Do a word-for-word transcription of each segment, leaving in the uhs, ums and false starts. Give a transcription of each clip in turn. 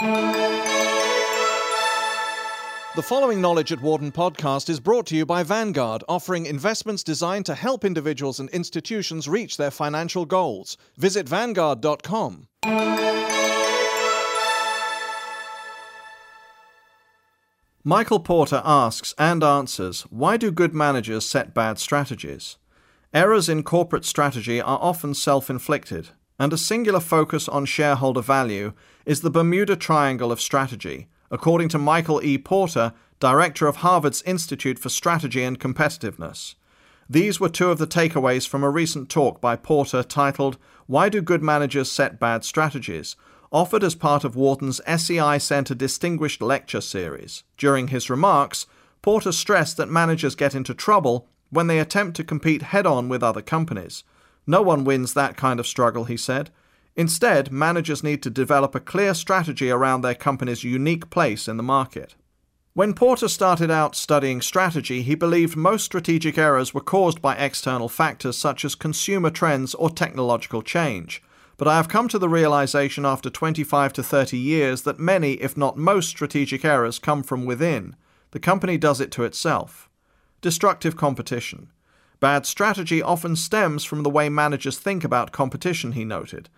The following Knowledge at Wharton podcast is brought to you by Vanguard, offering investments designed to help individuals and institutions reach their financial goals. Visit vanguard dot com. Michael Porter asks and answers, why do good managers set bad strategies? Errors in corporate strategy are often self-inflicted, and a singular focus on shareholder value is the Bermuda Triangle of Strategy, according to Michael E. Porter, director of Harvard's Institute for Strategy and Competitiveness. These were two of the takeaways from a recent talk by Porter titled, Why Do Good Managers Set Bad Strategies?, offered as part of Wharton's S E I Center Distinguished Lecture Series. During his remarks, Porter stressed that managers get into trouble when they attempt to compete head-on with other companies. No one wins that kind of struggle, he said. Instead, managers need to develop a clear strategy around their company's unique place in the market. When Porter started out studying strategy, he believed most strategic errors were caused by external factors such as consumer trends or technological change. But I have come to the realization after twenty-five to thirty years that many, if not most, strategic errors come from within. The company does it to itself. Destructive competition. Bad strategy often stems from the way managers think about competition, he noted.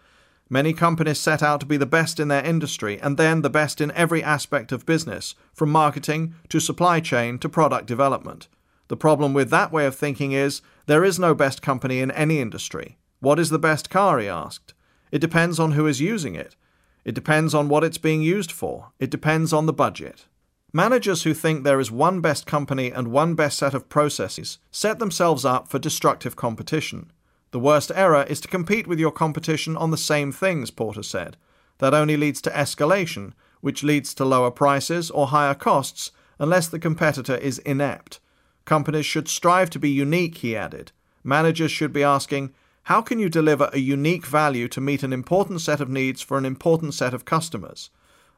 Many companies set out to be the best in their industry and then the best in every aspect of business, from marketing to supply chain to product development. The problem with that way of thinking is there is no best company in any industry. What is the best car, he asked. It depends on who is using it. It depends on what it's being used for. It depends on the budget. Managers who think there is one best company and one best set of processes set themselves up for destructive competition. The worst error is to compete with your competition on the same things, Porter said. That only leads to escalation, which leads to lower prices or higher costs unless the competitor is inept. Companies should strive to be unique, he added. Managers should be asking, how can you deliver a unique value to meet an important set of needs for an important set of customers?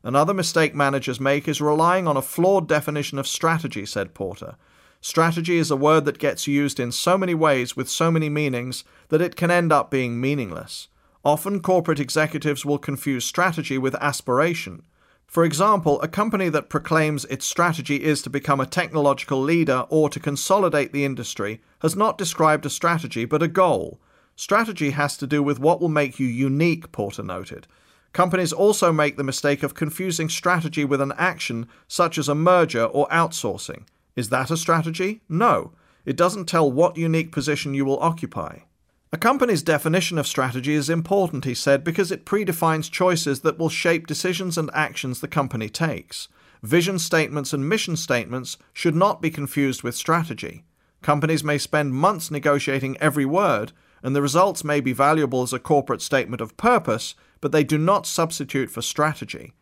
Another mistake managers make is relying on a flawed definition of strategy, said Porter. Strategy is a word that gets used in so many ways with so many meanings that it can end up being meaningless. Often corporate executives will confuse strategy with aspiration. For example, a company that proclaims its strategy is to become a technological leader or to consolidate the industry has not described a strategy but a goal. Strategy has to do with what will make you unique, Porter noted. Companies also make the mistake of confusing strategy with an action such as a merger or outsourcing. Is that a strategy? No. It doesn't tell what unique position you will occupy. A company's definition of strategy is important, he said, because it predefines choices that will shape decisions and actions the company takes. Vision statements and mission statements should not be confused with strategy. Companies may spend months negotiating every word, and the results may be valuable as a corporate statement of purpose, but they do not substitute for strategy.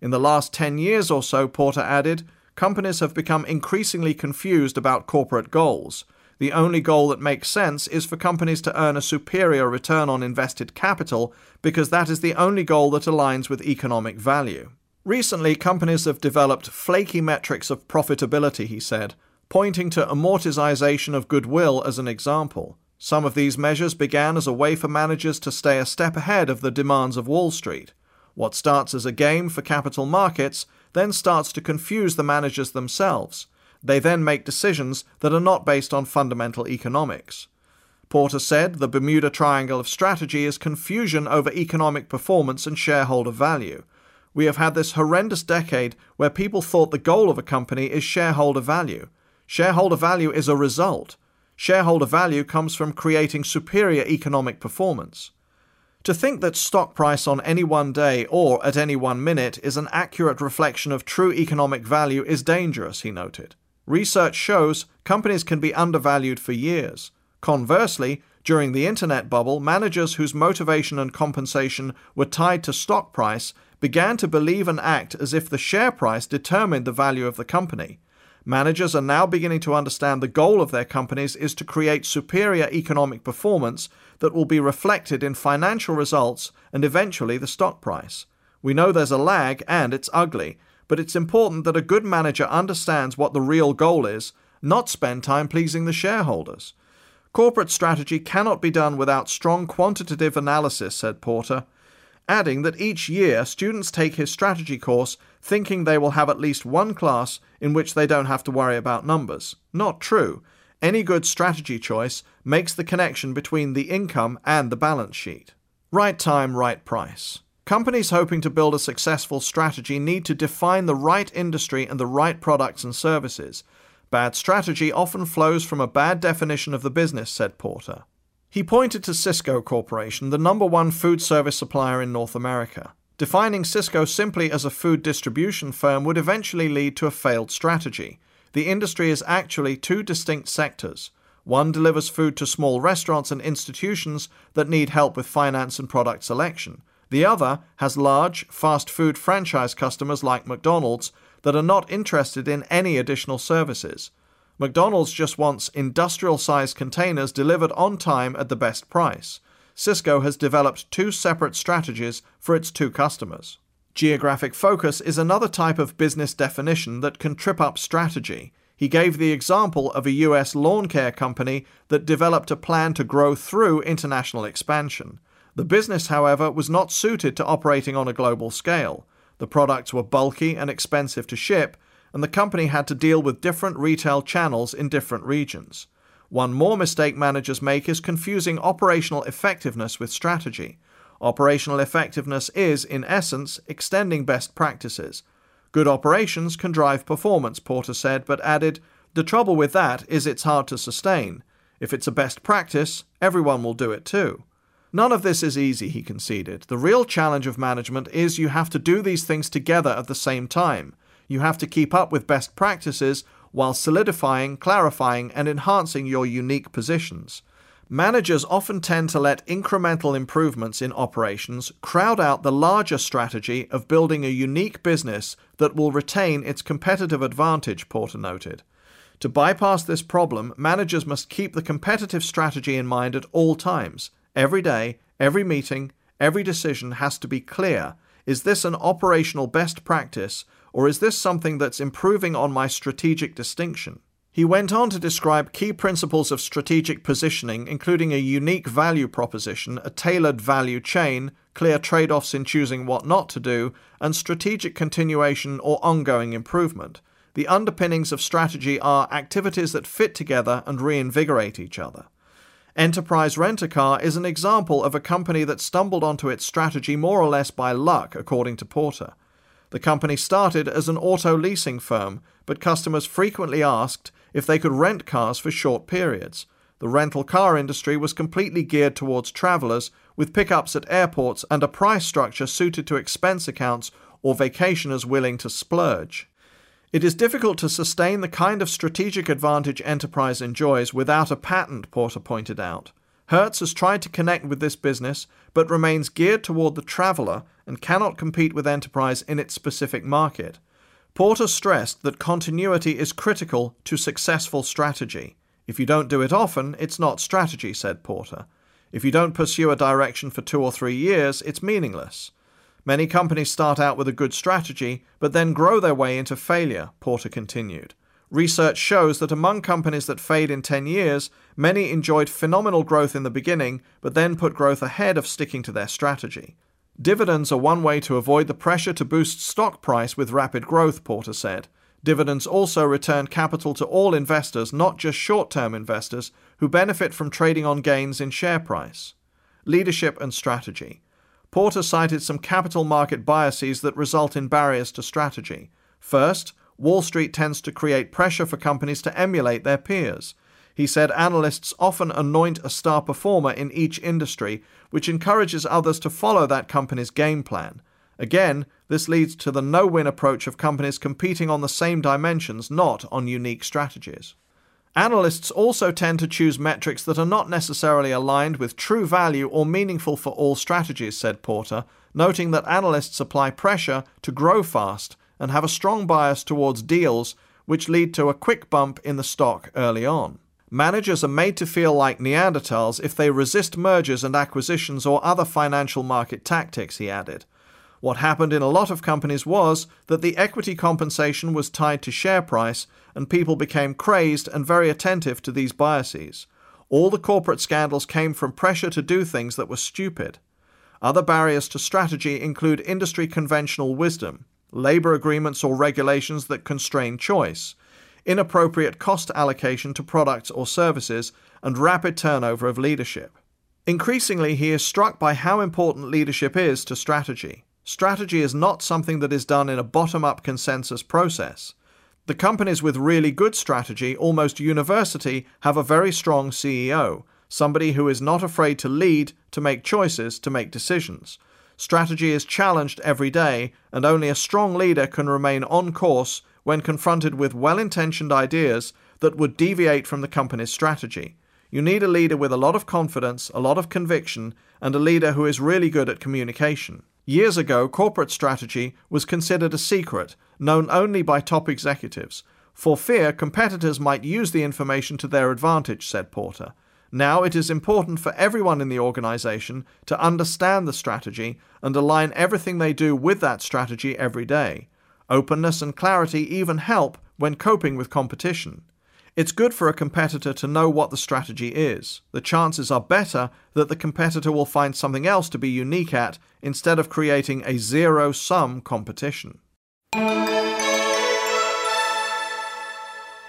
In the last ten years or so, Porter added, companies have become increasingly confused about corporate goals. The only goal that makes sense is for companies to earn a superior return on invested capital because that is the only goal that aligns with economic value. Recently, companies have developed flaky metrics of profitability, he said, pointing to amortization of goodwill as an example. Some of these measures began as a way for managers to stay a step ahead of the demands of Wall Street. What starts as a game for capital markets then starts to confuse the managers themselves. They then make decisions that are not based on fundamental economics. Porter said the Bermuda Triangle of Strategy is confusion over economic performance and shareholder value. We have had this horrendous decade where people thought the goal of a company is shareholder value. Shareholder value is a result. Shareholder value comes from creating superior economic performance. To think that stock price on any one day or at any one minute is an accurate reflection of true economic value is dangerous, he noted. Research shows companies can be undervalued for years. Conversely, during the internet bubble, managers whose motivation and compensation were tied to stock price began to believe and act as if the share price determined the value of the company. Managers are now beginning to understand the goal of their companies is to create superior economic performance that will be reflected in financial results and eventually the stock price. We know there's a lag and it's ugly, but it's important that a good manager understands what the real goal is, not spend time pleasing the shareholders. Corporate strategy cannot be done without strong quantitative analysis, said Porter. adding that each year students take his strategy course thinking they will have at least one class in which they don't have to worry about numbers. Not true. Any good strategy choice makes the connection between the income and the balance sheet. Right time, right price. Companies hoping to build a successful strategy need to define the right industry and the right products and services. Bad strategy often flows from a bad definition of the business, said Porter. He pointed to Sysco Corporation, the number one food service supplier in North America. Defining Sysco simply as a food distribution firm would eventually lead to a failed strategy. The industry is actually two distinct sectors. One delivers food to small restaurants and institutions that need help with finance and product selection. The other has large, fast food franchise customers like McDonald's that are not interested in any additional services. McDonald's just wants industrial-sized containers delivered on time at the best price. Sysco has developed two separate strategies for its two customers. Geographic focus is another type of business definition that can trip up strategy. He gave the example of a U S lawn care company that developed a plan to grow through international expansion. The business, however, was not suited to operating on a global scale. The products were bulky and expensive to ship, and the company had to deal with different retail channels in different regions. One more mistake managers make is confusing operational effectiveness with strategy. Operational effectiveness is, in essence, extending best practices. Good operations can drive performance, Porter said, but added, the trouble with that is it's hard to sustain. If it's a best practice, everyone will do it too. None of this is easy, he conceded. The real challenge of management is you have to do these things together at the same time. You have to keep up with best practices while solidifying, clarifying, and enhancing your unique positions. Managers often tend to let incremental improvements in operations crowd out the larger strategy of building a unique business that will retain its competitive advantage, Porter noted. To bypass this problem, managers must keep the competitive strategy in mind at all times. Every day, every meeting, every decision has to be clear. Is this an operational best practice, or is this something that's improving on my strategic distinction? He went on to describe key principles of strategic positioning, including a unique value proposition, a tailored value chain, clear trade-offs in choosing what not to do, and strategic continuation or ongoing improvement. The underpinnings of strategy are activities that fit together and reinvigorate each other. Enterprise Rent-A-Car is an example of a company that stumbled onto its strategy more or less by luck, according to Porter. The company started as an auto leasing firm, but customers frequently asked if they could rent cars for short periods. The rental car industry was completely geared towards travelers, with pickups at airports and a price structure suited to expense accounts or vacationers willing to splurge. It is difficult to sustain the kind of strategic advantage Enterprise enjoys without a patent, Porter pointed out. Hertz has tried to connect with this business, but remains geared toward the traveler and cannot compete with Enterprise in its specific market. Porter stressed that continuity is critical to successful strategy. If you don't do it often, it's not strategy, said Porter. If you don't pursue a direction for two or three years, it's meaningless. Many companies start out with a good strategy, but then grow their way into failure, Porter continued. Research shows that among companies that fade in ten years, many enjoyed phenomenal growth in the beginning, but then put growth ahead of sticking to their strategy. Dividends are one way to avoid the pressure to boost stock price with rapid growth, Porter said. Dividends also return capital to all investors, not just short-term investors, who benefit from trading on gains in share price. Leadership and strategy. Porter cited some capital market biases that result in barriers to strategy. First, Wall Street tends to create pressure for companies to emulate their peers. He said analysts often anoint a star performer in each industry, which encourages others to follow that company's game plan. Again, this leads to the no-win approach of companies competing on the same dimensions, not on unique strategies. Analysts also tend to choose metrics that are not necessarily aligned with true value or meaningful for all strategies, said Porter, noting that analysts apply pressure to grow fast and have a strong bias towards deals which lead to a quick bump in the stock early on. Managers are made to feel like Neanderthals if they resist mergers and acquisitions or other financial market tactics, he added. What happened in a lot of companies was that the equity compensation was tied to share price, and people became crazed and very attentive to these biases. All the corporate scandals came from pressure to do things that were stupid. Other barriers to strategy include industry conventional wisdom, labor agreements or regulations that constrain choice, inappropriate cost allocation to products or services, and rapid turnover of leadership. Increasingly, he is struck by how important leadership is to strategy. Strategy is not something that is done in a bottom-up consensus process. The companies with really good strategy, almost universally, have a very strong C E O, somebody who is not afraid to lead, to make choices, to make decisions. Strategy is challenged every day, and only a strong leader can remain on course when confronted with well-intentioned ideas that would deviate from the company's strategy. You need a leader with a lot of confidence, a lot of conviction, and a leader who is really good at communication. Years ago, corporate strategy was considered a secret, known only by top executives. For fear, competitors might use the information to their advantage, said Porter. Now it is important for everyone in the organization to understand the strategy and align everything they do with that strategy every day. Openness and clarity even help when coping with competition. It's good for a competitor to know what the strategy is. The chances are better that the competitor will find something else to be unique at instead of creating a zero-sum competition.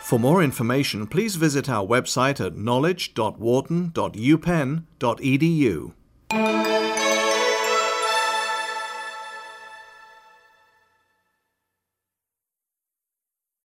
For more information, please visit our website at knowledge dot wharton dot u penn dot e d u.